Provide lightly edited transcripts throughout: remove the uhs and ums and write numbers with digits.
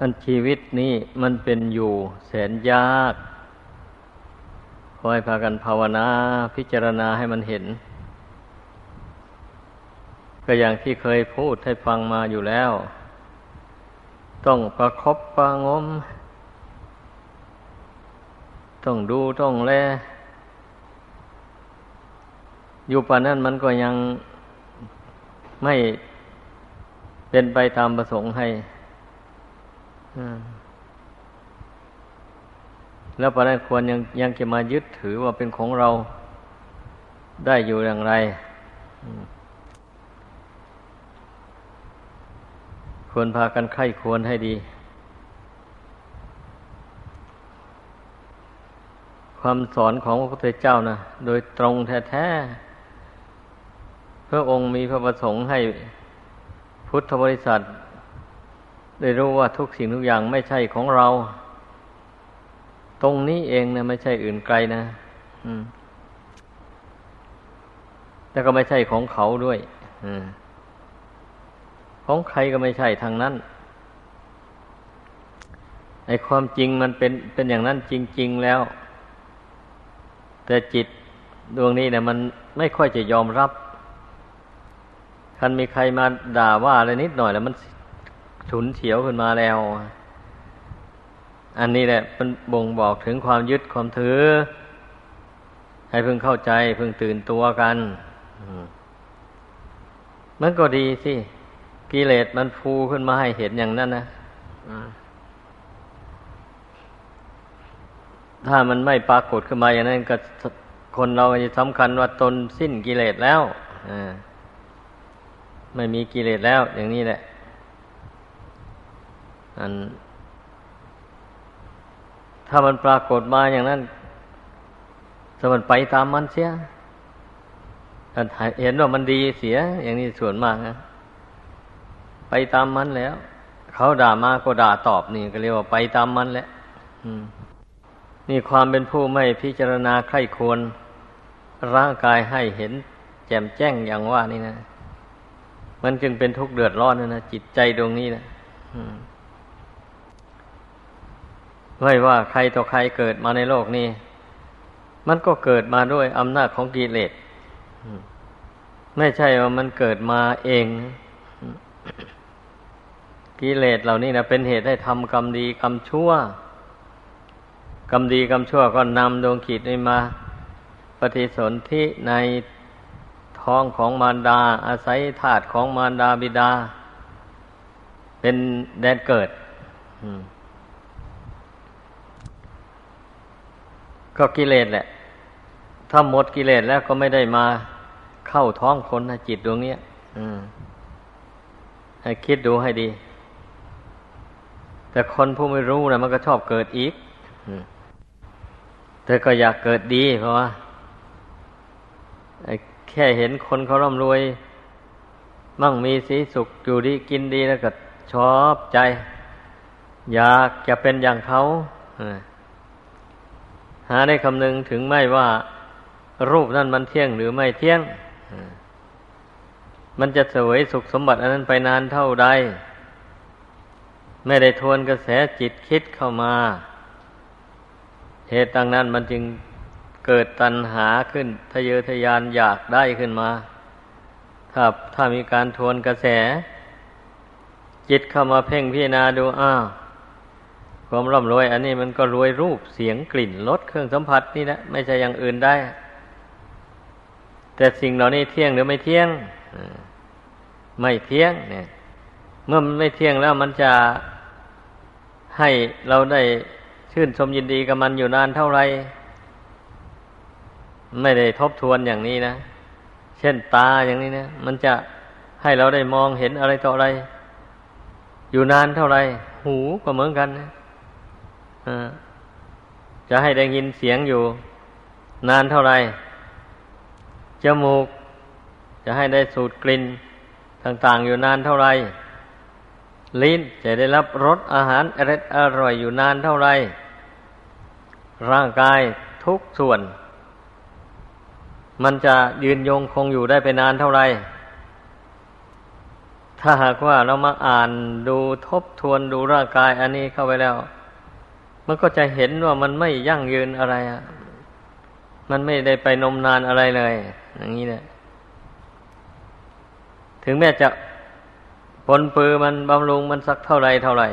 อันชีวิตนี้มันเป็นอยู่แสนยากขอให้พากันภาวนาพิจารณาให้มันเห็นก็อย่างที่เคยพูดให้ฟังมาอยู่แล้วต้องประคบประงมต้องดูต้องแลอยู่ป่านนั้นมันก็ยังไม่เป็นไปตามประสงค์ให้แล้วป่านนั้นควรยังจะมายึดถือว่าเป็นของเราได้อยู่อย่างไรควรพากันใคร่ครวญให้ดีคำสอนของพระพุทธเจ้านะโดยตรงแท้ๆพระองค์มีพระประสงค์ให้พุทธบริษัทได้รู้ว่าทุกสิ่งทุกอย่างไม่ใช่ของเราตรงนี้เองนะไม่ใช่อื่นไกลนะแล้วก็ไม่ใช่ของเขาด้วยของใครก็ไม่ใช่ทางนั้นไอ้ความจริงมันเป็นอย่างนั้นจริงๆแล้วแต่จิตดวงนี้เนี่ยมันไม่ค่อยจะยอมรับคันมีใครมาด่าว่าอะไรนิดหน่อยแล้วมันฉุนเฉียวขึ้นมาแล้วอันนี้แหละมันบ่งบอกถึงความยึดความถือให้พึงเข้าใจพึงตื่นตัวกันมันก็ดีสิกิเลสมันฟูขึ้นมาให้เห็นอย่างนั้นนะถ้ามันไม่ปรากฏขึ้นมาอย่างนั้นก็คนเราจะสำคัญว่าตนสิ้นกิเลสแล้วไม่มีกิเลสแล้วอย่างนี้แหละถ้ามันปรากฏมาอย่างนั้นถ้ามันไปตามมันเสียเห็นว่ามันดีเสียอย่างนี้ส่วนมากนะไปตามมันแล้วเขาด่ามาก็ด่าตอบนี่ก็เรียกว่าไปตามมันแหละนี่ความเป็นผู้ไม่พิจารณาใคร่ควรร่างกายให้เห็นแจ่มแจ้งอย่างว่านี่นะมันจึงเป็นทุกข์เดือดร้อนนะจิตใจดวงนี้นะไม่ว่าใครต่อใครเกิดมาในโลกนี้มันก็เกิดมาด้วยอำนาจของกิเลสไม่ใช่ว่ามันเกิดมาเองกิเลสเหล่านี้นะเป็นเหตุให้ทำกรรมดีกรรมชั่วกรรมดีกรรมชั่วก็นำดวงจิตนี้มาปฏิสนธิในท้องของมารดาอาศัยธาตุของมารดาบิดาเป็นแดนเกิดก็กิเลสแหละถ้าหมดกิเลสแล้วก็ไม่ได้มาเข้าท้องคนนะจิตดวงนี้ให้คิดดูให้ดีแต่คนผู้ไม่รู้นะมันก็ชอบเกิดอีกแต่ก็อยากเกิดดีเพราะว่าแค่เห็นคนเขาร่ำรวยมั่งมีสีสุขอยู่ดีกินดีแล้วก็ชอบใจอยากจะเป็นอย่างเขาหาได้คำนึงถึงไม่ว่ารูปนั้นมันเที่ยงหรือไม่เที่ยงมันจะเสวยสุขสมบัติอันนั้นไปนานเท่าใดไม่ได้ทวนกระแสจิตคิดเข้ามาเหตุดังนั้นมันจึงเกิดตัณหาขึ้นทะเยอทะยานอยากได้ขึ้นมาถ้ามีการทวนกระแสจิตเข้ามาเพ่งพิจารณาดูความร่ำรวยอันนี้มันก็รวยรูปเสียงกลิ่นรสเครื่องสัมผัสนี่แหละไม่ใช่อย่างอื่นได้แต่สิ่งเหล่านี้เที่ยงหรือไม่เที่ยงไม่เที่ยงเนี่ยเมื่อมันไม่เที่ยงแล้วมันจะให้เราได้ชื่นชมยินดีกับมันอยู่นานเท่าไรไม่ได้ทบทวนอย่างนี้นะเช่นตาอย่างนี้นะมันจะให้เราได้มองเห็นอะไรต่ออะไรอยู่นานเท่าไรหูก็เหมือนกันนะจะให้ได้ยินเสียงอยู่นานเท่าไรจมูกจะให้ได้สูดกลิ่นต่างๆอยู่นานเท่าไรลิ้นจะได้รับรสอาหารอร่อยอยู่นานเท่าไรร่างกายทุกส่วนมันจะยืนยงคงอยู่ได้ไปนานเท่าไร ถ้าหากว่าเรามาอ่านดูทบทวนดูร่างกายอันนี้เข้าไปแล้วมันก็จะเห็นว่ามันไม่ยั่งยืนอะไรอ่ะมันไม่ได้ไปนมนานอะไรเลยอย่างนี้แหละถึงแม้จะผลปือมันบำรุงมันสักเท่าไหร่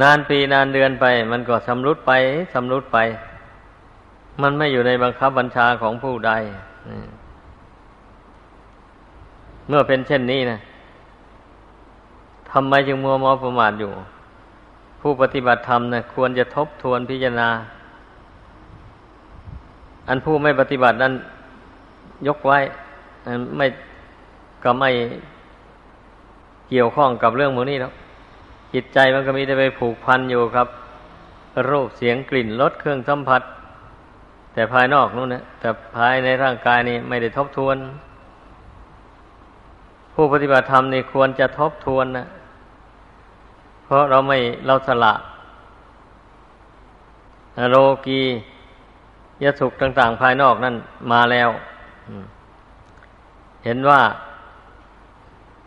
นานปีนานเดือนไปมันก็สำรุดไปมันไม่อยู่ในบังคับบัญชาของผู้ใดเมื่อเป็นเช่นนี้นะทำไมจึงมัวเมาประมาทอยู่ผู้ปฏิบัติธรรมนะควรจะทบทวนพิจารณาอันผู้ไม่ปฏิบัตินั้นยกไว้ไม่ก็ไม่เกี่ยวข้องกับเรื่องพวกนี้แล้วจิตใจมันก็มีแต่ไปผูกพันอยู่ครับรูปเสียงกลิ่นรสเครื่องสัมผัสแต่ภายนอกนู่นนะแต่ภายในร่างกายนี่ไม่ได้ทบทวนผู้ปฏิบัติธรรมนี่ควรจะทบทวนนะเพราะเราสละโลกียสุขต่างๆภายนอกนั่นมาแล้วเห็นว่า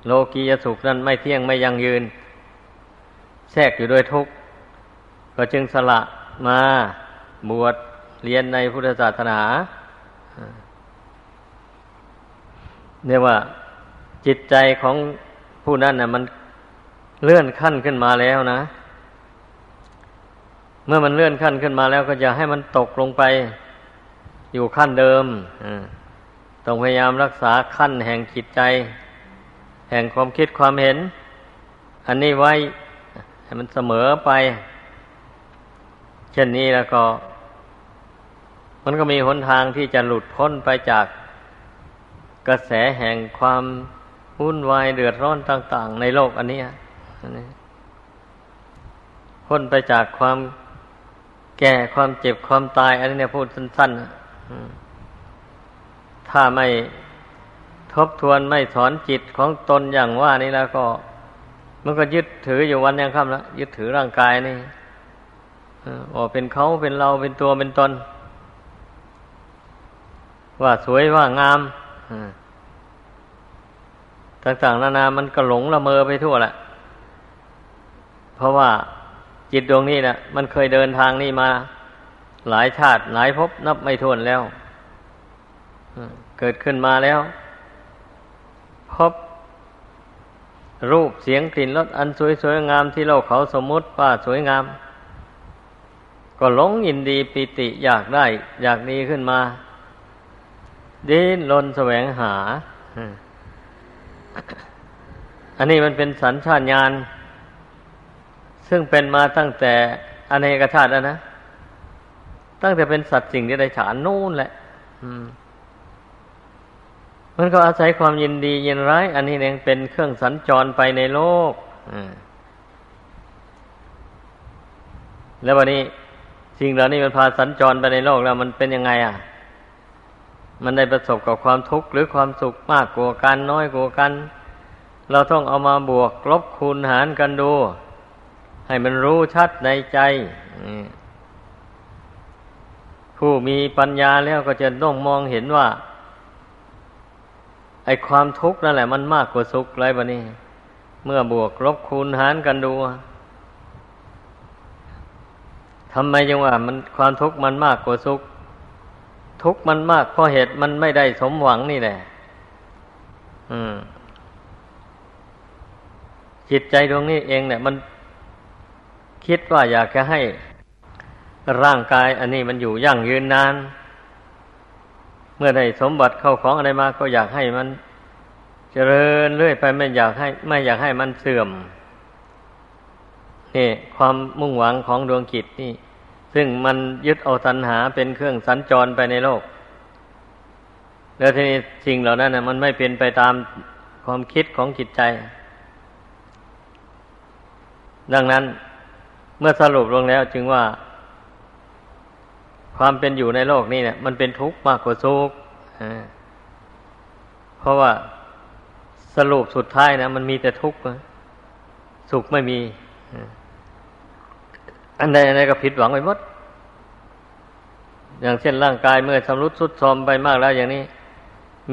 โลกียสุขนั้นไม่เที่ยงไม่ยั่งยืนแทรกอยู่ด้วยทุกข์ก็จึงสละมาบวชเรียนในพุทธศาสนาเรียกว่าจิตใจของผู้นั้นน่ะมันเลื่อนขั้นขึ้นมาแล้วนะเมื่อมันเลื่อนขั้นขึ้นมาแล้วก็อย่าให้มันตกลงไปอยู่ขั้นเดิมต้องพยายามรักษาขั้นแห่งจิตใจแห่งความคิดความเห็นอันนี้ไว้ให้มันเสมอไปเช่นนี้แล้วก็มันก็มีหนทางที่จะหลุดพ้นไปจากกระแสแห่งความวุ่นวายเดือดร้อนต่างๆในโลกอันนี้พ้นไปจากความแก่ความเจ็บความตายอันนี้เนี่ยพูดสั้นๆถ้าไม่ทบทวนไม่ถอนจิตของตนอย่างว่านี้แล้วก็มันก็ยึดถืออยู่วันยังค่ำแล้วยึดถือร่างกายนี่ว่าเป็นเขาเป็นเราเป็นตัวเป็นตนว่าสวยว่างามต่างๆนานามันก็หลงละเมอไปทั่วแหละเพราะว่าจิตดวงนี้นะมันเคยเดินทางนี้มาหลายชาติหลายภพนับไม่ถ้วนแล้วเกิดขึ้นมาแล้วพบรูปเสียงกลิ่นรสอันสวยๆงามที่โลกเขาสมมุติว่าสวยงามก็หลงยินดีปิติอยากได้อยากดีขึ้นมาดิ้นรนแสวงหาอันนี้มันเป็นสัญชาตญาณซึ่งเป็นมาตั้งแต่อเนกชาติแล้วนะตั้งแต่เป็นสัตว์สิ่งเดรัจฉานนู่นแหละมันก็อาศัยความยินดียินร้ายอันนี้เองเป็นเครื่องสัญจรไปในโลกแล้ววันนี้สิ่งเหล่านี้มันพาสัญจรไปในโลกแล้วมันเป็นยังไงอ่ะมันได้ประสบกับความทุกข์หรือความสุขมากกว่ากันน้อยกว่ากันเราต้องเอามาบวกลบคูณหารกันดูให้มันรู้ชัดในใจผู้มีปัญญาแล้วก็จะต้องมองเห็นว่าไอ้ความทุกข์นั่นแหละมันมากกว่าสุขไรบะนี่เมื่อบวกลบคูณหารกันดูทำไมจังว่ามันความทุกข์มันมากกว่าสุขทุกข์มันมากเพราะเหตุมันไม่ได้สมหวังนี่แหละจิตใจดวงนี้เองเนี่ยมันคิดว่าอยากจะให้ร่างกายอันนี้มันอยู่ยั่งยืนนานเมื่อได้สมบัติเข้าของอะไรมาก็อยากให้มันเจริญเรื่อยไปไม่อยากให้มันเสื่อมนี่ความมุ่งหวังของดวงจิตนี่ซึ่งมันยึดเอาตัณหาเป็นเครื่องสัญจรไปในโลกแล้วทีนี้สิ่งเหล่านั้นน่ะมันไม่เป็นไปตามความคิดของจิตใจดังนั้นเมื่อสรุปลงแล้วจึงว่าความเป็นอยู่ในโลกนี้เนี่ยมันเป็นทุกข์มากกว่าสุขเพราะว่าสรุปสุดท้ายนะมันมีแต่ทุกข์สุขไม่มีอันใดอันใดก็ผิดหวังไปหมดอย่างเช่นร่างกายเมื่อชำรุดทรุดโทรมไปมากแล้วอย่างนี้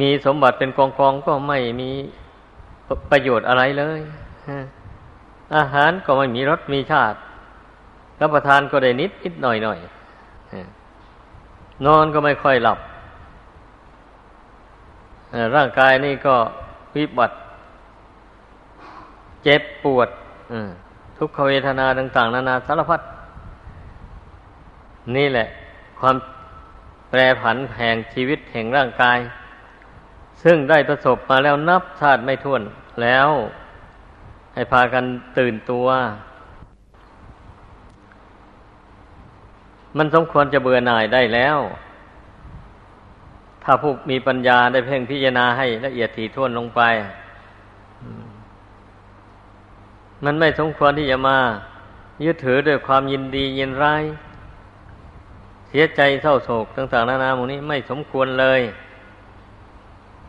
มีสมบัติเป็นกองก็ไม่มี ประโยชน์อะไรเลยอาหารก็ไม่มีรสมีชาติรับประทานก็ได้นิดหน่อยๆนอนก็ไม่ค่อยหลับร่างกายนี่ก็วิบัติเจ็บปวดทุกขเวทนาต่างๆนานาสารพัดนี่แหละความแปรผันแห่งชีวิตแห่งร่างกายซึ่งได้ประสบมาแล้วนับชาติไม่ถ้วนแล้วให้พากันตื่นตัวมันสมควรจะเบื่อหน่ายได้แล้วถ้าผู้มีปัญญาได้เพ่งพิจารณาให้ละเอียดถี่ถ้วนลงไปมันไม่สมควรที่จะมายึดถือด้วยความยินดียินร้ายเสียใจเศร้าโศกต่างๆนานาหมู่นี้ไม่สมควรเลย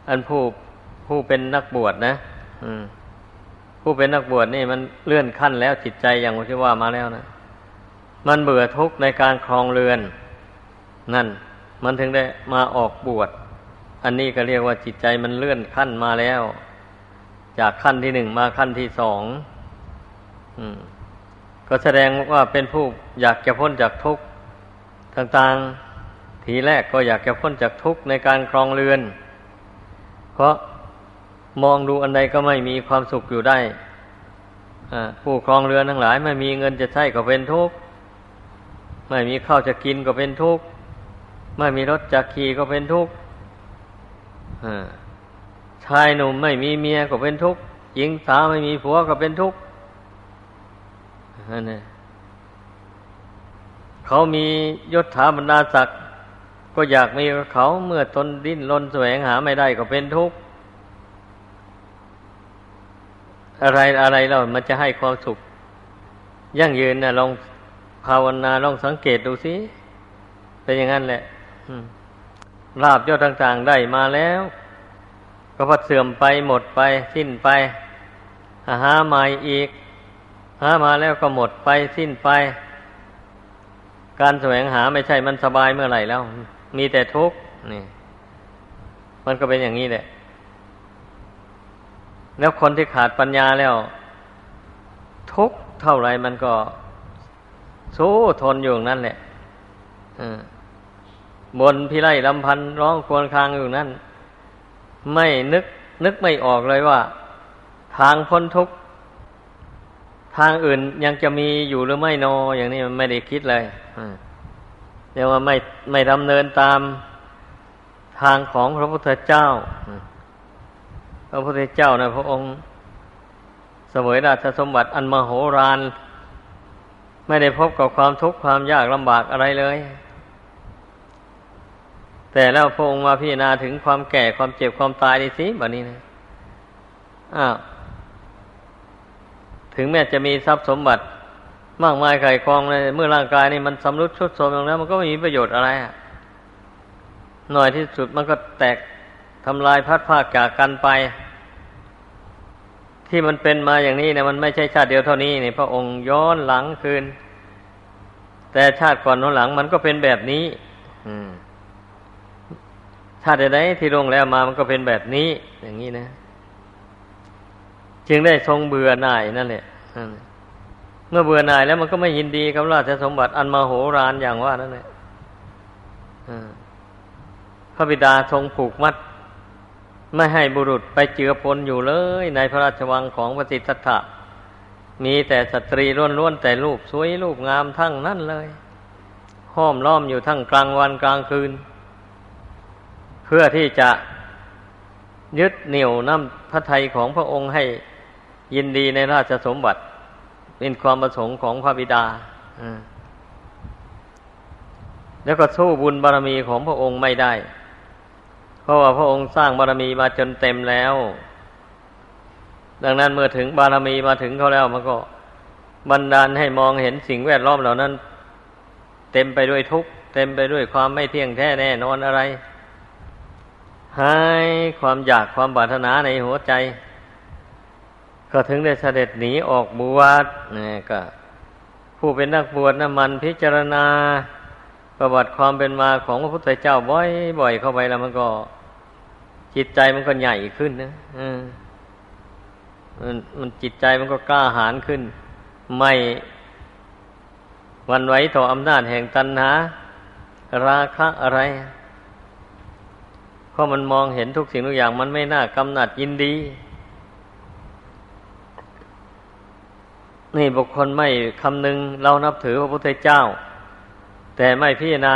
อันผู้เป็นนักบวชนะผู้เป็นนักบวชนี่มันเลื่อนขั้นแล้วจิตใจอย่างที่ว่ามาแล้วนะมันเบื่อทุกข์ในการครองเรือนนั่นมันถึงได้มาออกบวชอันนี้ก็เรียกว่าจิตใจมันเลื่อนขั้นมาแล้วจากขั้นที่หนึ่งมาขั้นที่สองก็แสดงว่าเป็นผู้อยากจะพ้นจากทุกข์ต่างๆทีแรกก็อยากจะพ้นจากทุกข์ในการครองเรือนเพราะมองดูอันใดก็ไม่มีความสุขอยู่ได้ผู้ครองเรือนทั้งหลายไม่มีเงินจะใช้ก็เป็นทุกข์ไม่มีข้าวจะกินก็เป็นทุกข์ไม่มีรถจะขี่ก็เป็นทุกข์ชายหนุ่มไม่มีเมียก็เป็นทุกข์หญิงสาวไม่มีผัวก็เป็นทุกข์เขามียศถาบรรดาศักดิ์ก็อยากมีเขาเมื่อตนดิ้นรนแสวงหาไม่ได้ก็เป็นทุกข์อะไรแล้วมันจะให้ความสุขยั่งยืนนะลองภาวนาลองสังเกตดูสิเป็นอย่างนั้นแหละลาภยศต่างๆได้มาแล้วก็พัดเสื่อมไปหมดไปสิ้นไปหาใหม่อีกหามาแล้วก็หมดไปสิ้นไปการแสวงหาไม่ใช่มันสบายเมื่อไหร่แล้วมีแต่ทุกข์นี่มันก็เป็นอย่างนี้แหละแล้วคนที่ขาดปัญญาแล้วทุกข์เท่าไรมันก็สู้ทนอยู่นั่นแหละบนพิไลลำพันร้องครวญครางอยู่นั่นไม่นึกไม่ออกเลยว่าทางพ้นทุกข์ทางอื่นยังจะมีอยู่หรือไม่นออย่างนี้มันไม่ได้คิดเลยเรียกว่าไม่ดำเนินตามทางของพระพุทธเจ้าพระพุทธเจ้านะพระองค์เสวยราชสมบัติอันมโหฬารไม่ได้พบกับความทุกข์ความยากลำบากอะไรเลยแต่แล้วพระองค์มาพิจารณาถึงความแก่ความเจ็บความตายดิสิแบบนี้นะถึงแม้จะมีทรัพย์สมบัติมากมายไข่กองเลยเมื่อร่างกายนี่มันสำรุดทรุดโทรมลงแล้วมันก็ไม่มีประโยชน์อะไรหน่อยที่สุดมันก็แตกทำลายพัดพรากจากกันไปที่มันเป็นมาอย่างนี้เนี่ยมันไม่ใช่ชาติเดียวเท่านี้นี่พระองค์ย้อนหลังคืนแต่ชาติก่อนหลังมันก็เป็นแบบนี้ชาติใดที่ลงแล้วมามันก็เป็นแบบนี้อย่างนี้นะจึงได้ทรงเบื่อหน่ายนั่นแหละเมื่อเบื่อหน่ายแล้วมันก็ไม่ยินดีกับราชสมบัติอันมโหฬารอย่างว่านั่นแหละพระบิดาทรงผูกมัดไม่ให้บุรุษไปเจือปนอยู่เลยในพระราชวังของพระสิทธัตถะมีแต่สตรีล้วนๆแต่รูปสวยรูปงามทั้งนั้นเลยห้อมล้อมอยู่ทั้งกลางวันกลางคืนเพื่อที่จะยึดเหนี่ยวน้ำพระทัยของพระองค์ให้ยินดีในราชสมบัติเป็นความประสงค์ของพระบิดาแล้วก็สู้บุญบารมีของพระองค์ไม่ได้เพราะว่าพระองค์สร้างบารมีมาจนเต็มแล้วดังนั้นเมื่อถึงบารมีมาถึงเขาแล้วมันก็บันดาลให้มองเห็นสิ่งแวดล้อมเหล่านั้นเต็มไปด้วยทุกข์เต็มไปด้วยความไม่เที่ยงแท้แน่นอนอะไรให้ความอยากความปรารถนาในหัวใจก็ถึงได้เสด็จหนีออกบวชนี่ก็ผู้เป็นนักบวชนะมันพิจารณาประวัติความเป็นมาของพระพุทธเจ้าบ่อยๆเข้าไปแล้วมันก็จิตใจมันก็ใหญ่ขึ้นนะ มันจิตใจมันก็กล้าหาญขึ้นไม่หวั่นไหวต่ออำนาจแห่งตัณหาราคะอะไรเพราะมันมองเห็นทุกสิ่งทุกอย่างมันไม่น่ากำหนัดยินดีนี่บุคคลไม่คำนึงเรานับถือพระพุทธเจ้าแต่ไม่พิจารณา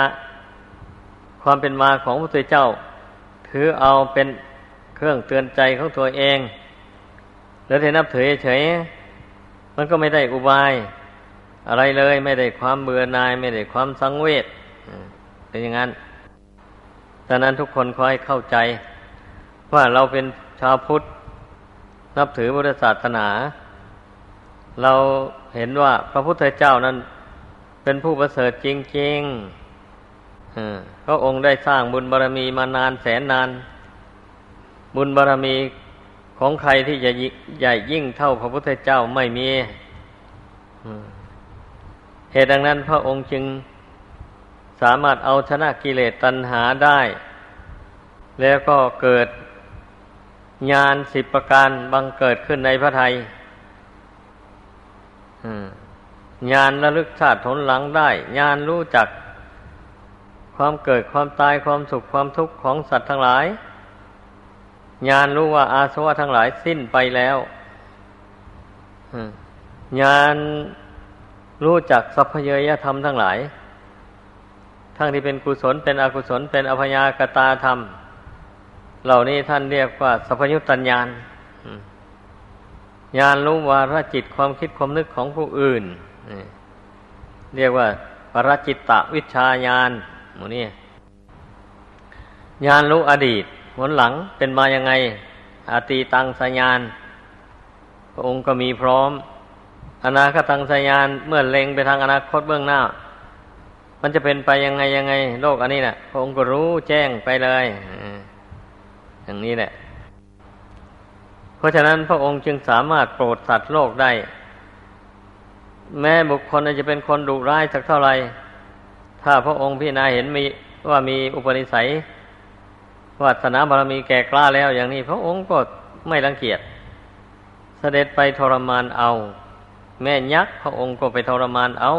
ความเป็นมาของพระพุทธเจ้าถือเอาเป็นเครื่องเตือนใจของตัวเองแล้วถ้านับถือเฉยๆมันก็ไม่ได้อุบายอะไรเลยไม่ได้ความเบื่อหน่ายไม่ได้ความสังเวชเป็นอย่างนั้นดังนั้นทุกคนขอให้เข้าใจว่าเราเป็นชาวพุทธนับถือพุทธศาสนาเราเห็นว่าพระพุทธเจ้านั้นเป็นผู้ประเสริฐจริงๆพระองค์ได้สร้างบุญบารมีมานานแสนนานบุญบารมีของใครที่จะใหญ่ยิ่งเท่าพระพุทธเจ้าไม่มีเหตุดังนั้นพระองค์จึงสามารถเอาชนะกิเลสตัณหาได้แล้วก็เกิดญาณ10ประการบังเกิดขึ้นในพระทัยญาณระลึกชาติหนหลังได้ญาณรู้จักความเกิดความตายความสุขความทุกข์ของสัตว์ทั้งหลายญาณรู้ว่าอาสวะทั้งหลายสิ้นไปแล้วญาณรู้จักสัพเพเยยธรรมทั้งหลายทั้งที่เป็นกุศลเป็นอกุศลเป็นอภัยกตาธรรมเหล่านี้ท่านเรียกว่าสัพพยุตตัญญาณญาณรู้วาระจิตความคิดความนึกของผู้อื่นเรียกว่าวาระจิตตวิชชาญาณหมู่นี้ญาณรู้อดีตหนหลังเป็นมายังไงอตีตังสญาณพระองค์ก็มีพร้อมอนาคตังสญาณเมื่อเล็งไปทางอนาคตเบื้องหน้ามันจะเป็นไปยังไงโลกอันนี้น่ะพระองค์ก็รู้แจ้งไปเลยอย่างนี้แหละเพราะฉะนั้นพระองค์จึงสามารถโปรดสัตว์โลกได้แม้บุคคลจะเป็นคนดุร้ายสักเท่าไหร่ถ้าพระองค์พิจารณาเห็นมีว่ามีอุปนิสัยวาสนาบารมีแก่กล้าแล้วอย่างนี้พระองค์ก็ไม่รังเกียจเสด็จไปทรมานเอาแม่ยักษ์พระองค์ก็ไปทรมานเอา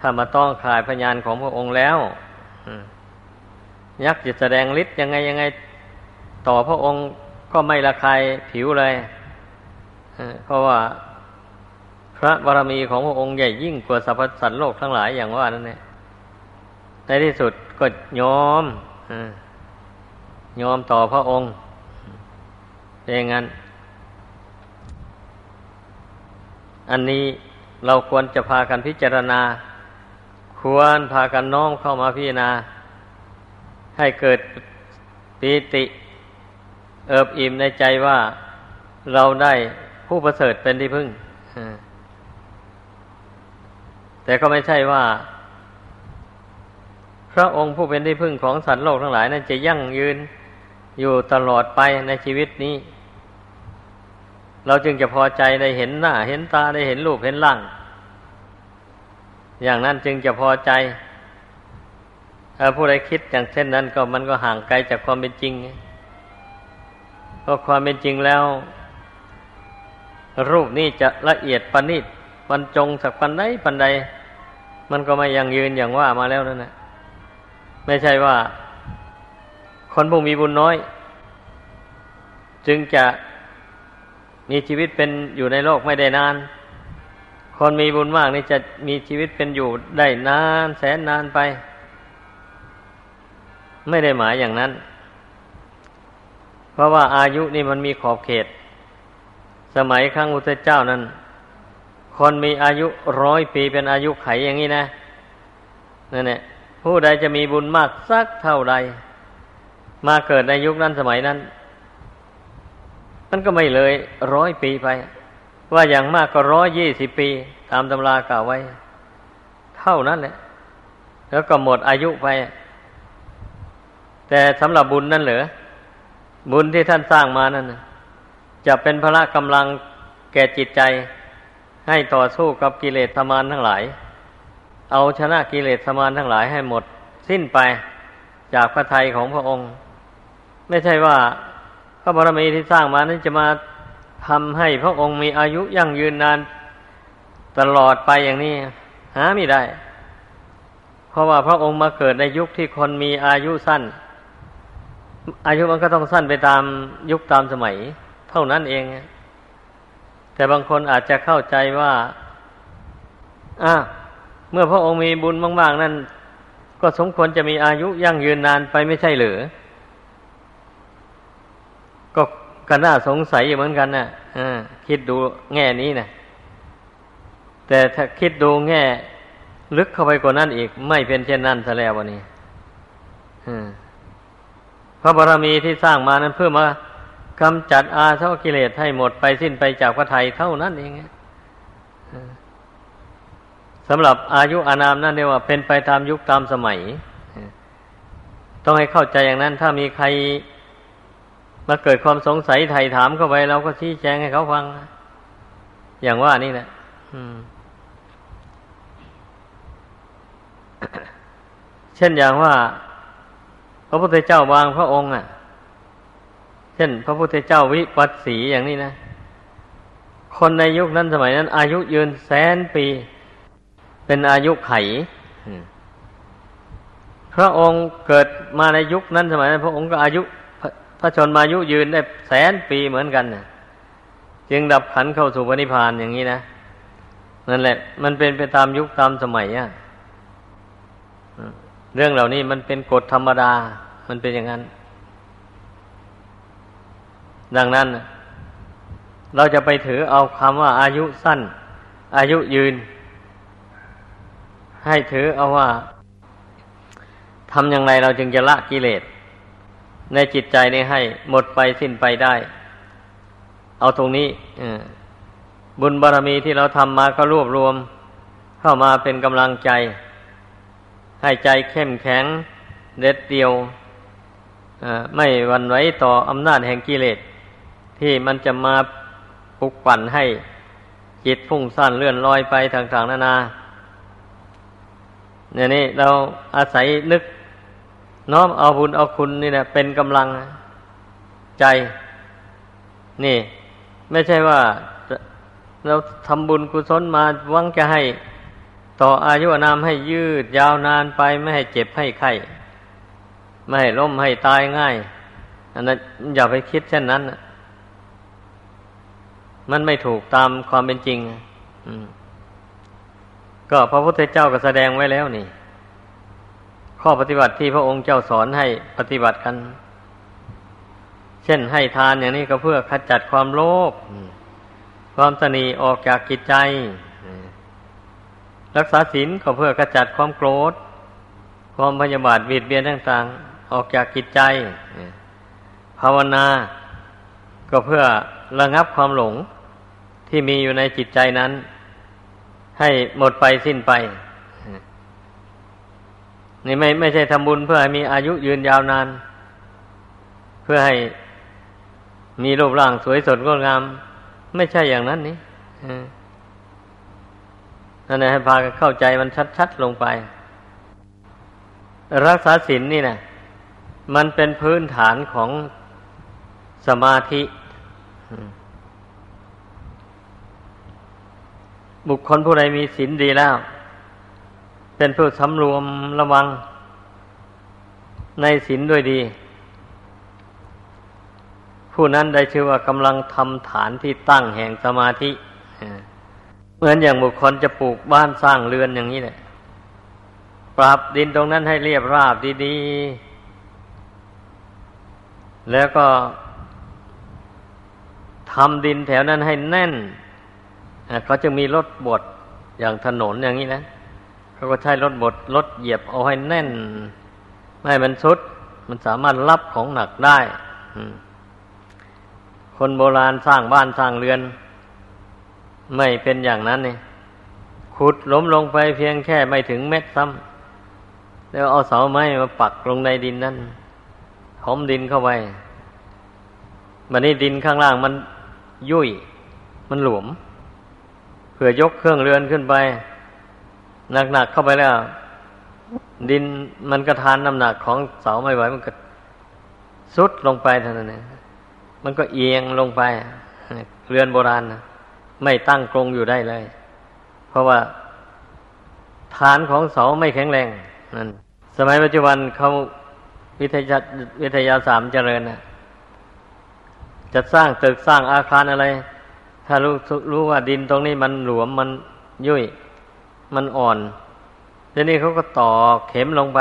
ถ้ามาต้องคลายพยานของพระองค์แล้วยักษ์จะแสดงฤทธิ์ยังไงต่อพระองค์ก็ไม่ละคายผิวเลยเพราะว่าพระบารมีของพระองค์ใหญ่ยิ่งกว่าสรรพสัตว์โลกทั้งหลายอย่างว่านั่นแหละในที่สุดก็ยอมต่อพระองค์เป็นอย่างนั้นอันนี้เราควรจะพากันพิจารณาควรพากันน้อมเข้ามาพิจารณาให้เกิดปิติเอิบอิ่มในใจว่าเราได้ผู้ประเสริฐเป็นที่พึ่งแต่ก็ไม่ใช่ว่าพระองค์ผู้เป็นที่พึ่งของสัตว์โลกทั้งหลายนั้นจะยั่งยืนอยู่ตลอดไปในชีวิตนี้เราจึงจะพอใจได้เห็นหน้าเห็นตาได้เห็นรูปเห็นร่างอย่างนั้นจึงจะพอใจถ้าผู้ใดคิดอย่างเช่นนั้นก็มันก็ห่างไกลจากความเป็นจริงเพราะความเป็นจริงแล้วรูปนี้จะละเอียดประณีตบรรจงสักปันใดมันก็ไม่ยั่งยืนอย่างว่ามาแล้วนั่นแหละไม่ใช่ว่าคนผู้มีบุญน้อยจึงจะมีชีวิตเป็นอยู่ในโลกไม่ได้นานคนมีบุญมากนี่จะมีชีวิตเป็นอยู่ได้นานแสนนานไปไม่ได้หมายอย่างนั้นเพราะว่าอายุนี่มันมีขอบเขตสมัยครั้งพุทธเจ้านั้นคนมีอายุ100 ปีเป็นอายุไขอย่างนี้นะนั่นแหละผู้ใดจะมีบุญมากสักเท่าใดมาเกิดในยุคนั้นสมัยนั้นมันก็ไม่เลย100 ปีไปว่าอย่างมากก็120 ปีตามตำรากล่าวไว้เท่านั้นแหละแล้วก็หมดอายุไปแต่สำหรับบุญนั่นเหรอบุญที่ท่านสร้างมานั่นจะเป็นพละกำลังแก่จิตใจให้ต่อสู้กับกิเลสมารทั้งหลายเอาชนะกิเลสมารทั้งหลายให้หมดสิ้นไปจากพระทัยของพระองค์ไม่ใช่ว่าพระบารมีที่สร้างมานั้นจะมา ทำให้พระองค์มีอายุยั่งยืนนานตลอดไปอย่างนี้หาไม่ได้เพราะว่าพระองค์มาเกิดในยุคที่คนมีอายุสั้นอายุมันก็ต้องสั้นไปตามยุคตามสมัยเท่านั้นเองแต่บางคนอาจจะเข้าใจว่าเมื่อพระองค์มีบุญมากๆนั่นก็สมควรจะมีอายุยั่งยืนนานไปไม่ใช่หรือก็น่าสงสัยอยู่เหมือนกันนะคิดดูแง่นี้นะแต่ถ้าคิดดูแง่ลึกเข้าไปกว่านั้นอีกไม่เป็นเช่นนั้นซะแล้ววันนี้พระบารมีที่สร้างมานั้นเพื่อมากำจัดอาสวะกิเลสให้หมดไปสิ้นไปจากพระทัยเท่านั้นเองสำหรับอายุอานามนั่นเรียกว่าเป็นไปตามยุคตามสมัยต้องให้เข้าใจอย่างนั้นถ้ามีใครมาเกิดความสงสัยไถ่ถามเข้าไปเราก็ชี้แจงให้เขาฟังอย่างว่านี่แหละเช่นอย่างว่าพระพุทธเจ้าบางพระองค์เช่นพระพุทธเจ้าวิปัสสีอย่างนี้นะคนในยุคนั้นสมัยนั้นอายุยืนแสนปีเป็นอายุไขพระองค์เกิดมาในยุคนั้นสมัยนั้นพระองค์ก็อายุพระชนมายุยืนได้แสนปีเหมือนกันนะจึงดับขันเข้าสู่พระนิพพานอย่างนี้นะนั่นแหละมันเป็นไปตามยุคตามสมัยเรื่องเหล่านี้มันเป็นกฎธรรมดามันเป็นอย่างนั้นดังนั้นเราจะไปถือเอาคำว่าอายุสั้นอายุยืนให้ถือเอาว่าทำอย่างไรเราจึงจะละกิเลสในจิตใจนี้ให้หมดไปสิ้นไปได้เอาตรงนี้บุญบารมีที่เราทำมาก็รวบรวมเข้ามาเป็นกำลังใจให้ใจเข้มแข็งเด็ดเดี่ยวไม่หวั่นไหวต่ออำนาจแห่งกิเลสที่มันจะมาปลุกปั่นให้จิตฟุ้งซ่านเลื่อนลอยไปต่างๆนานาเนี่ยนี่เราอาศัยนึกน้อมเอาบุญเอาคุณนี่นะเป็นกำลังใจนี่ไม่ใช่ว่าเราทำบุญกุศลมาหวังจะให้ต่ออายุนามให้ยืดยาวนานไปไม่ให้เจ็บให้ไข้ไม่ให้ล้มให้ตายง่ายอันนั้นอย่าไปคิดเช่นนั้นมันไม่ถูกตามความเป็นจริงก็พระพุทธเจ้าก็แสดงไว้แล้วนี่ข้อปฏิบัติที่พระองค์เจ้าสอนให้ปฏิบัติกันเช่นให้ทานอย่างนี้ก็เพื่อขจัดความโลภความตนีออกจากจิตใจรักษาศีลก็เพื่อขจัดความโกรธความพยาบาทเบียดเบียนต่างๆออกจากจิตใจภาวนาก็เพื่อระงับความหลงที่มีอยู่ในจิตใจนั้นให้หมดไปสิ้นไปนี่ไม่ใช่ทำบุญเพื่อให้มีอายุยืนยาวนานเพื่อให้มีรูปร่างสวยสดงดงามไม่ใช่อย่างนั้นนี่นั่นให้พาเข้าใจมันชัดๆลงไปรักษาศีลนี่นะมันเป็นพื้นฐานของสมาธิบุคคลผู้ใดมีศีลดีแล้วเป็นผู้สำรวมระวังในศีลด้วยดีผู้นั้นได้ชื่อว่ากำลังทำฐานที่ตั้งแห่งสมาธิเหมือนอย่างบุคคลจะปลูกบ้านสร้างเรือนอย่างนี้แหละปรับดินตรงนั้นให้เรียบราบดีๆแล้วก็ทำดินแถวนั้นให้แน่นเขาจะมีรถบดอย่างถนนอย่างนี้นะเขาก็ใช้รถบดรถเหยียบเอาให้แน่นไม่ให้มันซุดมันสามารถรับของหนักได้คนโบราณสร้างบ้านสร้างเรือนไม่เป็นอย่างนั้นนี่ขุดล้มลงไปเพียงแค่ไม่ถึงเม็ดซ้ำแล้วเอาเสาไม้มาปักลงในดินนั่นถมดินเข้าไปบัดนี้ดินข้างล่างมันยุ่ยมันหลวมเพื่อยกเครื่องเรือนขึ้นไปหนักๆเข้าไปแล้วดินมันกระทานน้ำหนักของเสาไม่ไหวมันก็ซุดลงไปเท่านั้นเองมันก็เอียงลงไป เรือนโบราณนะไม่ตั้งกรงอยู่ได้เลยเพราะว่าฐานของเสาไม่แข็งแรงนั่นสมัยปัจจุบันเขาวิทยาศาสตร์เจริญนะจะสร้างตึกสร้างอาคารอะไรถ้ารู้ว่าดินตรงนี้มันหลวมมันยุ่ยมันอ่อนทีนี้เขาก็ต่อเข็มลงไป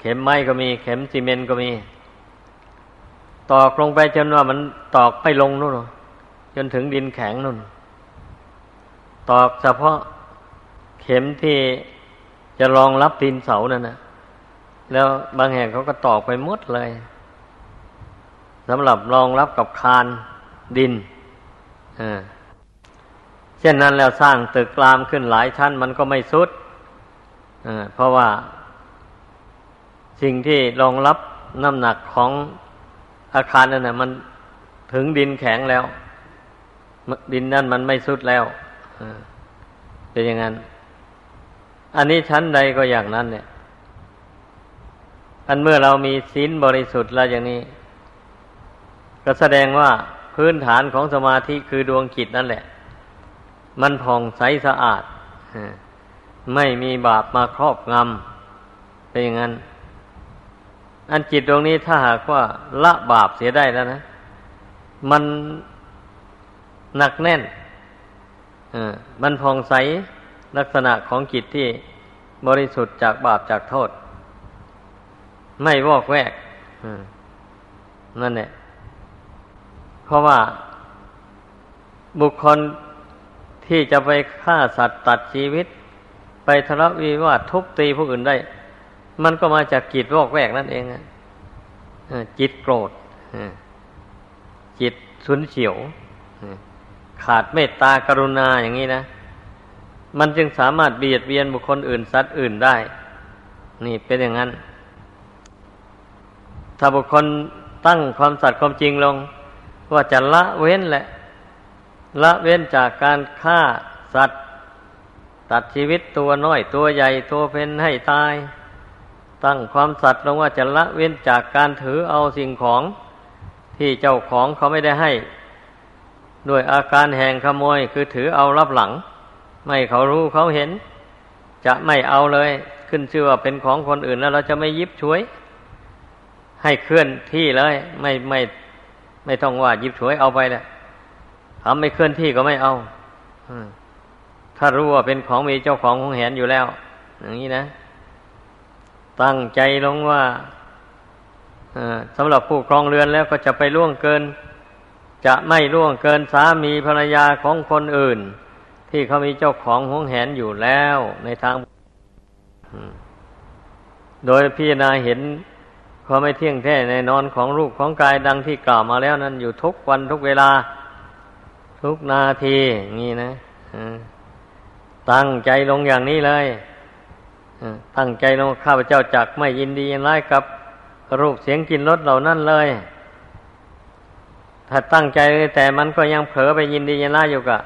เข็มไม้ก็มีเข็มซีเมนต์ก็มีตอกลงไปจนว่ามันตอกไปลงนู่นจนถึงดินแข็งนู่นตอกเฉพาะเข็มที่จะรองรับตีนเสานั่นนะแล้วบางแห่งเขาก็ตอกไปหมดเลยสำหรับรองรับกับคานดินเช่นนั้นแล้วสร้างตึกรามขึ้นหลายชั้นมันก็ไม่สุดเพราะว่าสิ่งที่รองรับน้ำหนักของอาคารนั่นน่ะมันถึงดินแข็งแล้วดินนั่นมันไม่สุดแล้วเป็นอย่างนั้นอันนี้ชั้นใดก็อย่างนั้นเนี่ยอันเมื่อเรามีศีลบริสุทธิ์แล้วอย่างนี้ก็แสดงว่าพื้นฐานของสมาธิคือดวงจิตนั่นแหละมันผ่องใสสะอาดไม่มีบาปมาครอบงำเป็นอย่างนั้นอันจิตตรงนี้ถ้าหากว่าละบาปเสียได้แล้วนะมันหนักแน่นมันผ่องใสลักษณะของจิตที่บริสุทธิ์จากบาปจากโทษไม่วอกแวกนั่นแหละเพราะว่าบุคคลที่จะไปฆ่าสัตว์ตัดชีวิตไปทะเลาะวิวาททุบตีผู้อื่นได้มันก็มาจากจิตวอกแวกนั่นเองจิตโกรธจิตฉุนเฉียวขาดเมตตากรุณาอย่างนี้นะมันจึงสามารถเบียดเบียนบุคคลอื่นสัตว์อื่นได้นี่เป็นอย่างนั้นถ้าบุคคลตั้งความสัตย์ความจริงลงว่าจะละเว้นแหละละเว้นจากการฆ่าสัตว์ตัดชีวิตตัวน้อยตัวใหญ่ตัวเพนให้ตายตั้งความสัตย์ลงว่าจะละเว้นจากการถือเอาสิ่งของที่เจ้าของเขาไม่ได้ให้ด้วยอาการแห่งขโมยคือถือเอารับหลังไม่เขารู้เขาเห็นจะไม่เอาเลยขึ้นชื่อว่าเป็นของคนอื่นแล้วเราจะไม่ยิบฉวยให้เคลื่อนที่เลยไม่ต้องว่ายิบฉวยเอาไปแหละทำไม่เคลื่อนที่ก็ไม่เอาถ้ารู้ว่าเป็นของมีเจ้าของคงเห็นอยู่แล้วอย่างนี้นะตั้งใจลงว่าสำหรับผู้ครองเรือนแล้วก็จะไปล่วงเกินจะไม่ล่วงเกินสามีภรรยาของคนอื่นที่เขามีเจ้าของหวงแหนอยู่แล้วในทางโดยพิจารณาเห็นความไม่เที่ยงแท้แน่นอนของรูปของกายดังที่กล่าวมาแล้วนั้นอยู่ทุกวันทุกเวลาทุกนาทีงี้นะตั้งใจลงอย่างนี้เลยตั้งใจลงข้าพเจ้าจักไม่ยินดียินร้ายกับรูปเสียงกลิ่นรสเหล่านั้นเลยถ้าตั้งใจแต่มันก็ยังเผลอไปยินดียินร้ายอยู่กะ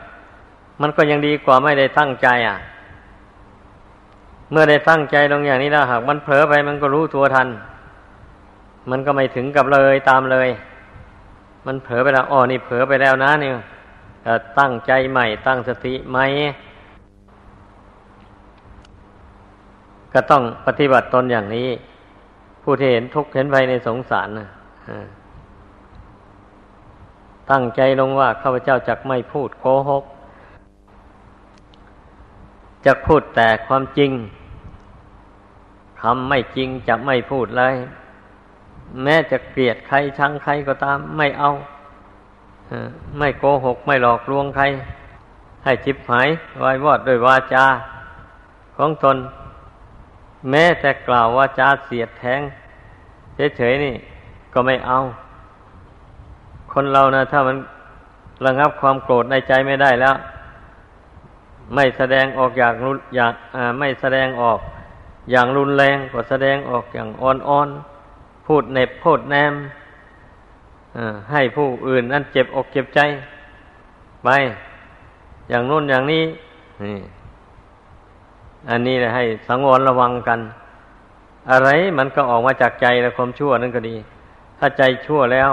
มันก็ยังดีกว่าไม่ได้ตั้งใจเมื่อได้ตั้งใจลงอย่างนี้แล้วหากมันเผลอไปมันก็รู้ตัวทันมันก็ไม่ถึงกับเลยตามเลยมันเผลอไปแล้วนี่เผลอไปแล้วนะนี่ตั้งใจใหม่ตั้งสติใหม่ก็ต้องปฏิบัติตนอย่างนี้ผู้ที่เห็นทุกข์เห็นภัยในสงสารนะตั้งใจลงว่าข้าพเจ้าจักไม่พูดโกหกจะพูดแต่ความจริงคำไม่จริงจะไม่พูดเลยแม้จะเกลียดใครชังใครก็ตามไม่เอาไม่โกหกไม่หลอกลวงใครให้ชิบหายวายวอดด้วยวาจาของตนแม้แต่กล่าววาจาเสียดแทงเฉยๆนี่ก็ไม่เอาคนเรานะถ้ามันระงับความโกรธในใจไม่ได้แล้วไม่แสดงออกไม่แสดงออกอย่างรุนแรงก็แสดงออกอย่างอ่อนๆพูดเน็บพูดแนมให้ผู้อื่นนั้นเจ็บอกเจ็บใจไปอย่างนู้นอย่างนี้นี่อันนี้เลยให้สังวรระวังกันอะไรมันก็ออกมาจากใจและความชั่วนั่นก็ดีถ้าใจชั่วแล้ว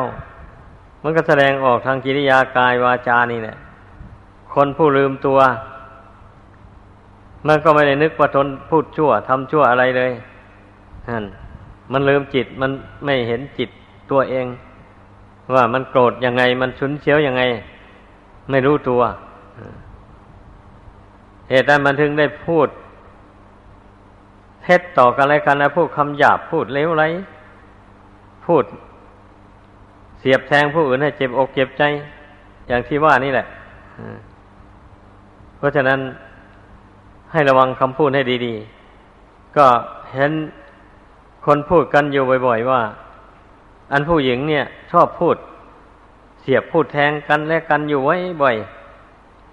มันก็แสดงออกทางกิริยากายวาจานี่แหละคนผู้ลืมตัวมันก็ไม่ได้นึกว่าตนพูดชั่วทำชั่วอะไรเลยนั่นมันลืมจิตมันไม่เห็นจิตตัวเองว่ามันโกรธยังไงมันฉุนเฉียวยังไงไม่รู้ตัวเหตุนั้นมันถึงได้พูดเท็จต่อกันอะไรกันนะพูดคำหยาบพูดเลวไหลพูดเสียบแทงผู้อื่นให้เจ็บอกเจ็บใจอย่างที่ว่านี่แหละเพราะฉะนั้นให้ระวังคำพูดให้ดีๆก็เห็นคนพูดกันอยู่บ่อยๆว่าอันผู้หญิงเนี่ยชอบพูดเสียบพูดแทงกันและกันอยู่ไว้บ่อย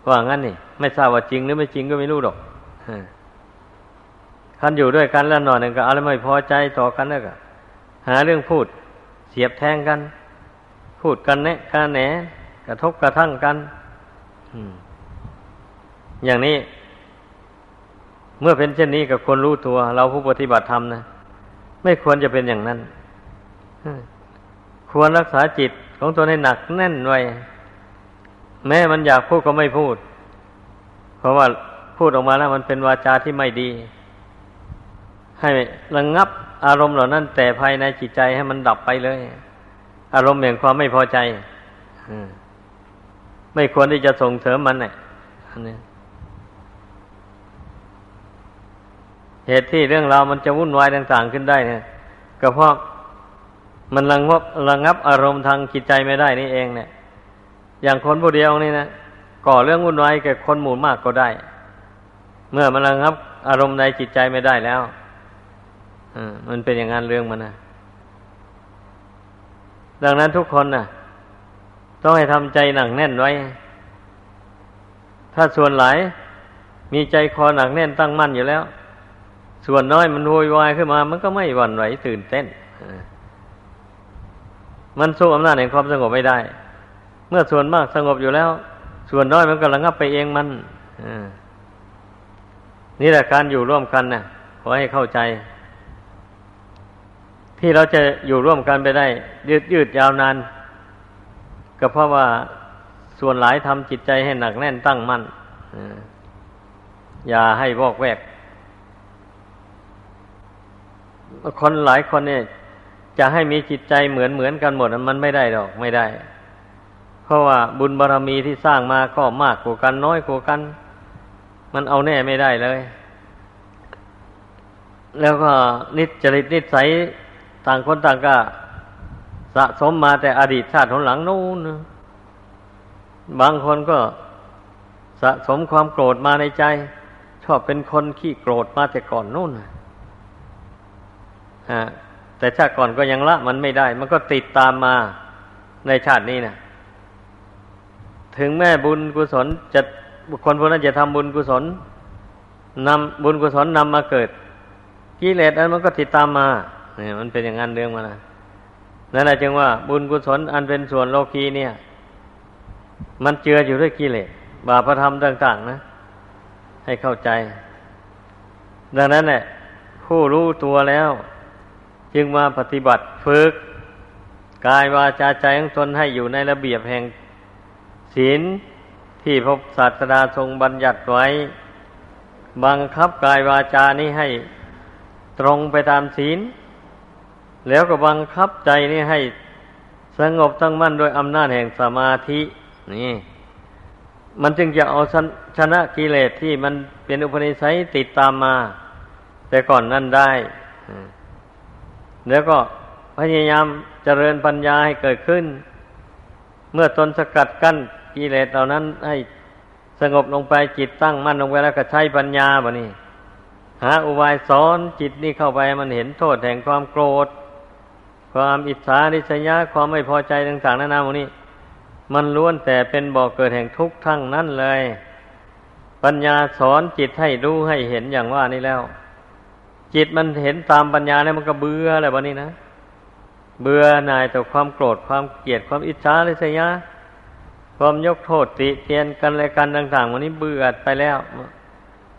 ว่างั้นนี่ไม่ทราบว่าจริงหรือไม่จริงก็ไม่รู้หรอกคันอยู่ด้วยกันแล้วหน่อยหนึ่งก็อะไรไม่พอใจต่อกันแล้วก็หาเรื่องพูดเสียบแทงกันพูดกันแนะกันแหนกระทบกระทั่งกันอย่างนี้เมื่อเป็นเช่นนี้กับคนรู้ตัวเราผู้ปฏิบัติธรรมนะไม่ควรจะเป็นอย่างนั้นควรรักษาจิตของตนให้หนักแน่นไว้แม้มันอยากพูดก็ไม่พูดเพราะว่าพูดออกมาแล้วมันเป็นวาจาที่ไม่ดีให้ระงับอารมณ์เหล่านั้นแต่ภายในจิตใจให้มันดับไปเลยอารมณ์แห่งความไม่พอใจไม่ควรที่จะส่งเสริมมันน่ะเหตุที่เรื่องราวมันจะวุ่นวายต่างๆขึ้นได้เนี่ยก็เพราะมันระงับอารมณ์ทางจิตใจไม่ได้นี่เองเนี่ยอย่างคนผู้เดียวนี่นะก่อเรื่องวุ่นวายแก่คนหมู่มากก็ได้เมื่อมันระงับอารมณ์ในจิตใจไม่ได้แล้วมันเป็นอย่างนั้นเรื่องมันนะดังนั้นทุกคนนะต้องให้ทำใจหนักแน่นไว้ถ้าส่วนหลายมีใจคอหนักแน่นตั้งมั่นอยู่แล้วส่วนน้อยมันโวยวายขึ้นมามันก็ไม่หวั่นไหวตื่นเต้นมันสู้อำนาจแห่งความสงบไม่ได้เมื่อส่วนมากสงบอยู่แล้วส่วนน้อยมันก็ระงับไปเองมันนี่แหละการอยู่ร่วมกันนะขอให้เข้าใจที่เราจะอยู่ร่วมกันไปได้ยืดยาวนานก็เพราะว่าส่วนหลายทำจิตใจให้หนักแน่นตั้งมั่นอย่าให้วอกแวกคนหลายคนเนี่ยจะให้มีจิตใจเหมือนกันหมดมันไม่ได้หรอกไม่ได้เพราะว่าบุญบารมีที่สร้างมาก็มากกว่ากันน้อยกว่ากันมันเอาแน่ไม่ได้เลยแล้วก็จริตนิสัยต่างคนต่างก็สะสมมาแต่อดีตชาติหนหลังนู้นบางคนก็สะสมความโกรธมาในใจชอบเป็นคนขี้โกรธมาแต่ก่อนนู้นแต่ชาติก่อนก็ยังละมันไม่ได้มันก็ติดตามมาในชาตินี้นะถึงแม่บุญกุศลจะบุคคลพวกนั้นจะทำบุญกุศลนำมาเกิดกิเลสอันมันก็ติดตามมาเนี่ยมันเป็นอย่างนั้นเรื่องมันนะนั่นแหละจึงว่าบุญกุศลอันเป็นส่วนโลกีเนี่ยมันเจืออยู่ด้วยกิเลสบาปธรรมต่างๆนะให้เข้าใจดังนั้นแหละผู้รู้ตัวแล้วจึงมาปฏิบัติฝึกกายวาจาใจของตนให้อยู่ในระเบียบแห่งศีลที่พระศาสดาทรงบัญญัติไว้บังคับกายวาจานี้ให้ตรงไปตามศีลแล้วก็บังคับใจนี้ให้สงบตั้งมั่นโดยอำนาจแห่งสมาธินี่มันจึงจะเอาชนะกิเลสที่มันเป็นอุปนิสัยติดตามมาแต่ก่อนนั่นได้แล้วก็พยายามเจริญปัญญาให้เกิดขึ้นเมื่อตนสกัดกั้นกิเลสเหล่านั้นให้สงบลงไปจิตตั้งมั่นลงไปแล้วก็ใช้ปัญญาบัดนี้หาอุบายสอนจิตนี่เข้าไปมันเห็นโทษแห่งความโกรธความอิจฉาริษยาความไม่พอใจต่างๆนานาพวกนี้มันล้วนแต่เป็นบ่อเกิดแห่งทุกข์ทั้งนั้นเลยปัญญาสอนจิตให้รู้ให้เห็นอย่างว่านี้แล้วจิตมันเห็นตามปัญญาแล้วมันก็เบื่ออะไรบัดนี้นะเบื่อหน่ายต่อความโกรธความเกลียดความอิจฉาริษยาความยกโทษติเตียนกันและกันต่างๆวันนี้เบื่อไปแล้ว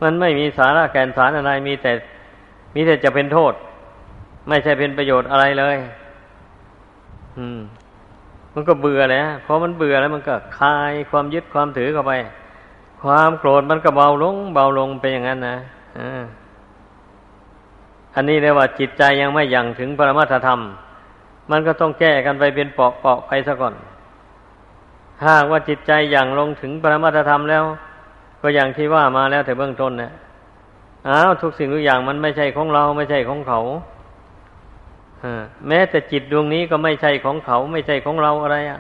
มันไม่มีสาระแก่นสารอะไรมีแต่จะเป็นโทษไม่ใช่เป็นประโยชน์อะไรเลย มันก็เบื่อแล้วพอมันเบื่อแล้วมันก็คลายความยึดความถือเข้าไปความโกรธมันก็เบาลงเบาลงไปอย่างนั้นนะอันนี้เรียกว่าจิตใจยังไม่ยังถึงปรมัตถธรรมมันก็ต้องแก้กันไปเป็นเปาะๆไปซะก่อนถ้าว่าจิตใจยังลงถึงปรมัตถธรรมแล้วก็อย่างที่ว่ามาแล้วแต่เบื้องต้นเนี่ยอ้าวทุกสิ่งทุกอย่างมันไม่ใช่ของเราไม่ใช่ของเขาแม้แต่จิตดวงนี้ก็ไม่ใช่ของเขาไม่ใช่ของเราอะไรอ่ะ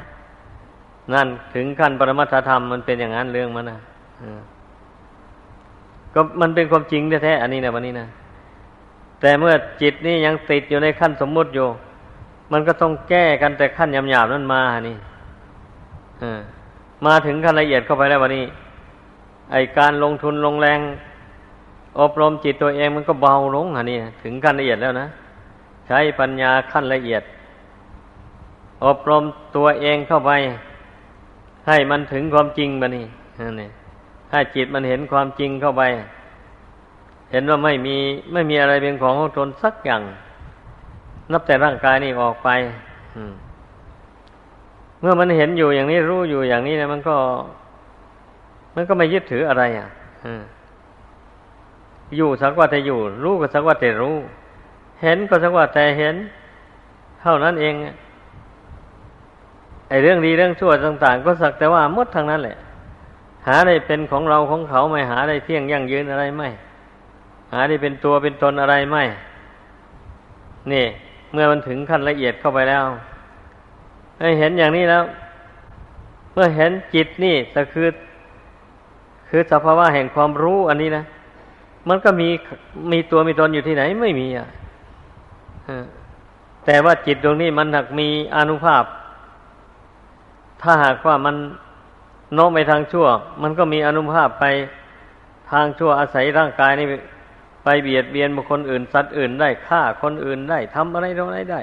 นั่นถึงขั้นปรมัตถธรรมมันเป็นอย่างนั้นเรื่องมันนะก็มันเป็นความจริงแท้ๆอันนี้นะวันนี้นะแต่เมื่อจิตนี่ยังติดอยู่ในขั้นสมมุติอยู่มันก็ต้องแก้กันแต่ขั้นหยาบๆนั่นมานี่มาถึงขั้นละเอียดเข้าไปแล้ววันนี้ไอ้การลงทุนลงแรงอบรมจิตตัวเองมันก็เบาลงอันนี้ถึงขั้นละเอียดแล้วนะใช้ปัญญาขั้นละเอียดอบรมตัวเองเข้าไปให้มันถึงความจริงบัดนี้นี่ถ้าจิตมันเห็นความจริงเข้าไปเห็นว่าไม่มีอะไรเป็นของของตนสักอย่างนับแต่ร่างกายนี่ออกไปเมื่อมันเห็นอยู่อย่างนี้รู้อยู่อย่างนี้นะมันก็ไม่ยึดถืออะไรอ่ะอยู่สักว่าแต่อยู่รู้ก็สักว่าแต่รู้เห็นก็สักว่าแต่เห็นเท่านั้นเองไอ้เรื่องดีเรื่องชั่วต่างๆก็สักแต่ว่าหมดทั้งนั้นแหละหาได้เป็นของเราของเขาไม่หาได้เที่ยงยั่งยืนอะไรไม่หาได้เป็นตัวเป็นตนอะไรไม่นี่เมื่อมันถึงขั้นละเอียดเข้าไปแล้วเห็นอย่างนี้แล้วเมื่อเห็นจิตนี่ก็คือสภาวะแห่งความรู้อันนี้นะมันก็มีตัวมีตนอยู่ที่ไหนไม่มีอ่ะแต่ว่าจิตตรงนี้มันหากมีอานุภาพถ้าหากว่ามันโน้มไปทางชั่วมันก็มีอานุภาพไปทางชั่วอาศัยร่างกายนี่ไปเบียดเบียนบุคคลอื่นสัตว์อื่นได้ฆ่าคนอื่นได้ทำอะไรต่ออะไรได้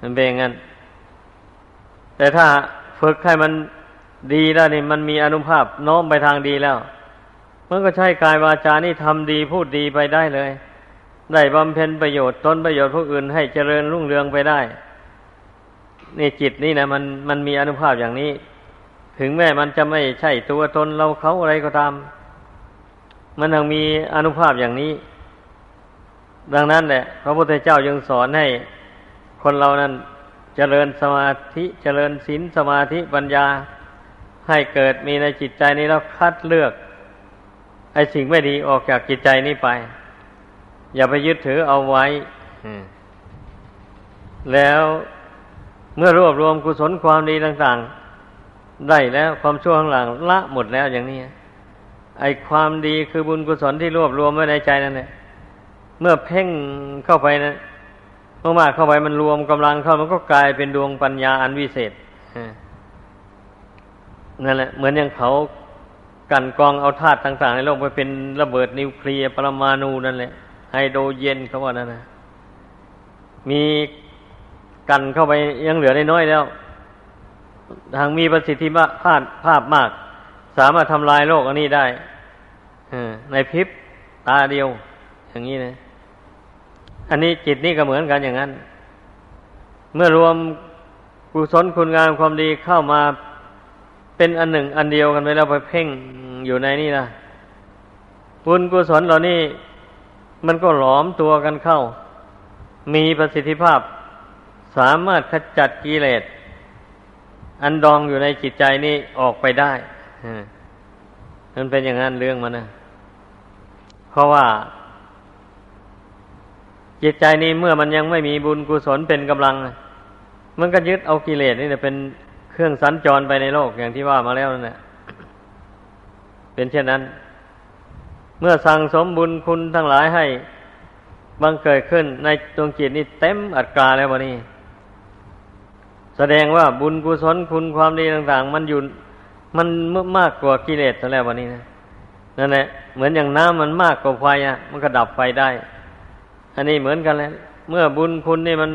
มันเป็นงั้นแต่ถ้าฝึกให้มันดีแล้วนี่มันมีอานุภาพโน้มไปทางดีแล้วมันก็ใช้กายวาจานี่ทำดีพูดดีไปได้เลยได้บำเพ็ญประโยชน์ตนประโยชน์ผู้อื่นให้เจริญรุ่งเรืองไปได้นี่จิตนี่นะมันมีอานุภาพอย่างนี้ถึงแม้มันจะไม่ใช่ตัวตนเราเขาอะไรก็ตามมันยังมีอานุภาพอย่างนี้ดังนั้นแหละพระพุทธเจ้ายังสอนให้คนเรานั้นเจริญสมาธิเจริญศีลสมาธิปัญญาให้เกิดมีในจิตใจนี้แล้วคัดเลือกไอ้สิ่งไม่ดีออกจากจิตใจนี้ไปอย่าไปยึดถือเอาไว้แล้วเมื่อรวบรวมกุศลความดีต่างๆได้แล้วความชั่วข้างหลังละหมดแล้วอย่างนี้ไอ้ความดีคือบุญกุศลที่รวบรวมไว้ในใจนั่นแหละเมื่อเพ่งเข้าไปนะมากๆเข้าไปมันรวมกำลังเข้ามันก็กลายเป็นดวงปัญญาอันวิเศษนั่นแหละเหมือนอย่างเขากันกองเอาธาตุต่างๆในโลกไปเป็นระเบิดนิวเคลียร์ปรมาณูนั่นแหละไฮโดรเจนเขาว่านั่นนะมีกันเข้าไปยังเหลือได้น้อยแล้วทางมีประสิทธิภาพมากสามารถทำลายโลกอันนี้ได้ในพริบตาเดียวอย่างนี้นะอันนี้จิตนี่ก็เหมือนกันอย่างนั้นเมื่อรวมกุศลคุณงามความดีเข้ามาเป็นอันหนึ่งอันเดียวกันไปแล้วไปเพ่งอยู่ในนี่นะบุญกุศลเหล่านี้มันก็หลอมตัวกันเข้ามีประสิทธิภาพสามารถขจัดกิเลสอันดองอยู่ในจิตใจนี่ออกไปได้มันเป็นอย่างนั้นเรื่องมันนะเพราะว่าจิตใจนี้เมื่อมันยังไม่มีบุญกุศลเป็นกำลังมันก็ยึดเอากิเลสนี่เป็นเครื่องสัญจรไปในโลกอย่างที่ว่ามาแล้วนั่นแหละเป็นเช่นนั้นเมื่อสั่งสมบุญคุณทั้งหลายให้บังเกิดขึ้นในดวงจิตนี้เต็มอัตราแล้ววันนี้แสดงว่าบุญกุศลคุณความดีต่างๆมันมากกว่ากิเลสแล้ววันนี้นะนั่นแหละเหมือนอย่างน้ำมันมากกว่าไฟอ่ะมันก็ดับไฟได้อันนี้เหมือนกันแหละเมื่อบุญคุณนี่มัน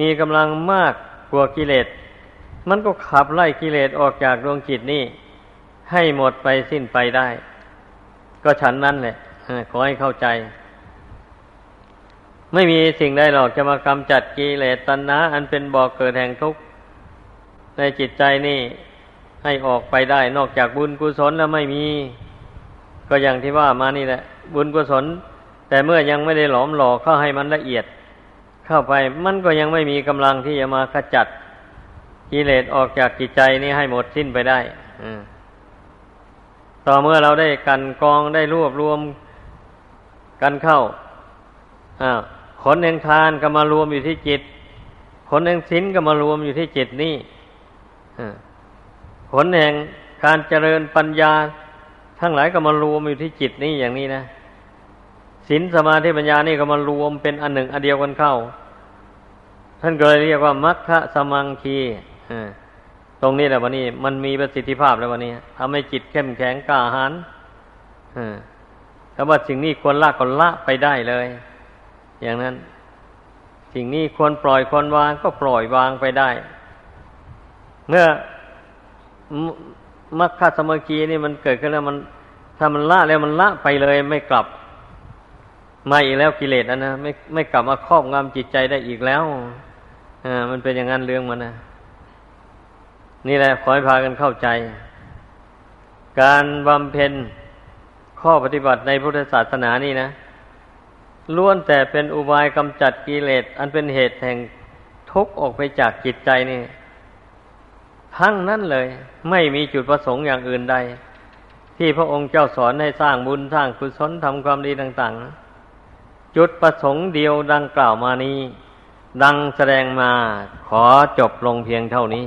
มีกำลังมากกว่ากิเลสมันก็ขับไล่กิเลสออกจากดวงจิตนี่ให้หมดไปสิ้นไปได้ก็ฉันนั้นแหละขอให้เข้าใจไม่มีสิ่งใดหรอกจะมากำจัดกิเลสตัณหาอันเป็นบ่อเกิดแห่งทุกข์ ในจิตใจนี่ให้ออกไปได้นอกจากบุญกุศลแล้วไม่มีก็อย่างที่ว่ามานี่แหละบุญกุศลแต่เมื่อยังไม่ได้หลอมหล่อเข้าให้มันละเอียดเข้าไปมันก็ยังไม่มีกำลังที่จะมาขจัดกิเลสออกจากจิตใจนี้ให้หมดสิ้นไปได้ต่อเมื่อเราได้กันกองได้รวบรวมกันเข้าผลแห่งทานก็มารวมอยู่ที่จิตผลแห่งศีลก็มารวมอยู่ที่จิตนี่ผลแห่งการเจริญปัญญาทั้งหลายก็มารวมอยู่ที่จิตนี่อย่างนี้นะศีลสมาธิปัญญานี่ก็มารวมเป็นอันหนึ่งอันเดียวกันเข้าท่านก็เลยเรียกว่ามัคคะสมังคีตรงนี้แหละวันนี้มันมีประสิทธิภาพแล้ววันนี้ทำให้จิตเข้มแข็งกล้าหาญถ้าว่าสิ่งนี้ควรละก็ละไปได้เลยอย่างนั้นสิ่งนี้ควรปล่อยควรวางก็ปล่อยวางไปได้เมื่อมัคคะสมังคีนี่มันเกิดขึ้นแล้วมันถ้ามันละแล้วมันละไปเลยไม่กลับมาอีกแล้วกิเลสนะไม่กลับมาครอบงำจิตใจได้อีกแล้วมันเป็นอย่างนั้นเรื่องมันนะนี่แหละขอให้พากันเข้าใจการบำเพ็ญข้อปฏิบัติในพุทธศาสนานี่นะล้วนแต่เป็นอุบายกำจัดกิเลสอันเป็นเหตุแห่งทุกข์ออกไปจากจิตใจนี่ทั้งนั้นเลยไม่มีจุดประสงค์อย่างอื่นใดที่พระองค์เจ้าสอนให้สร้างบุญสร้างกุศลทำความดีต่างๆจุดประสงค์เดียวดังกล่าวมานี้ดังแสดงมาขอจบลงเพียงเท่านี้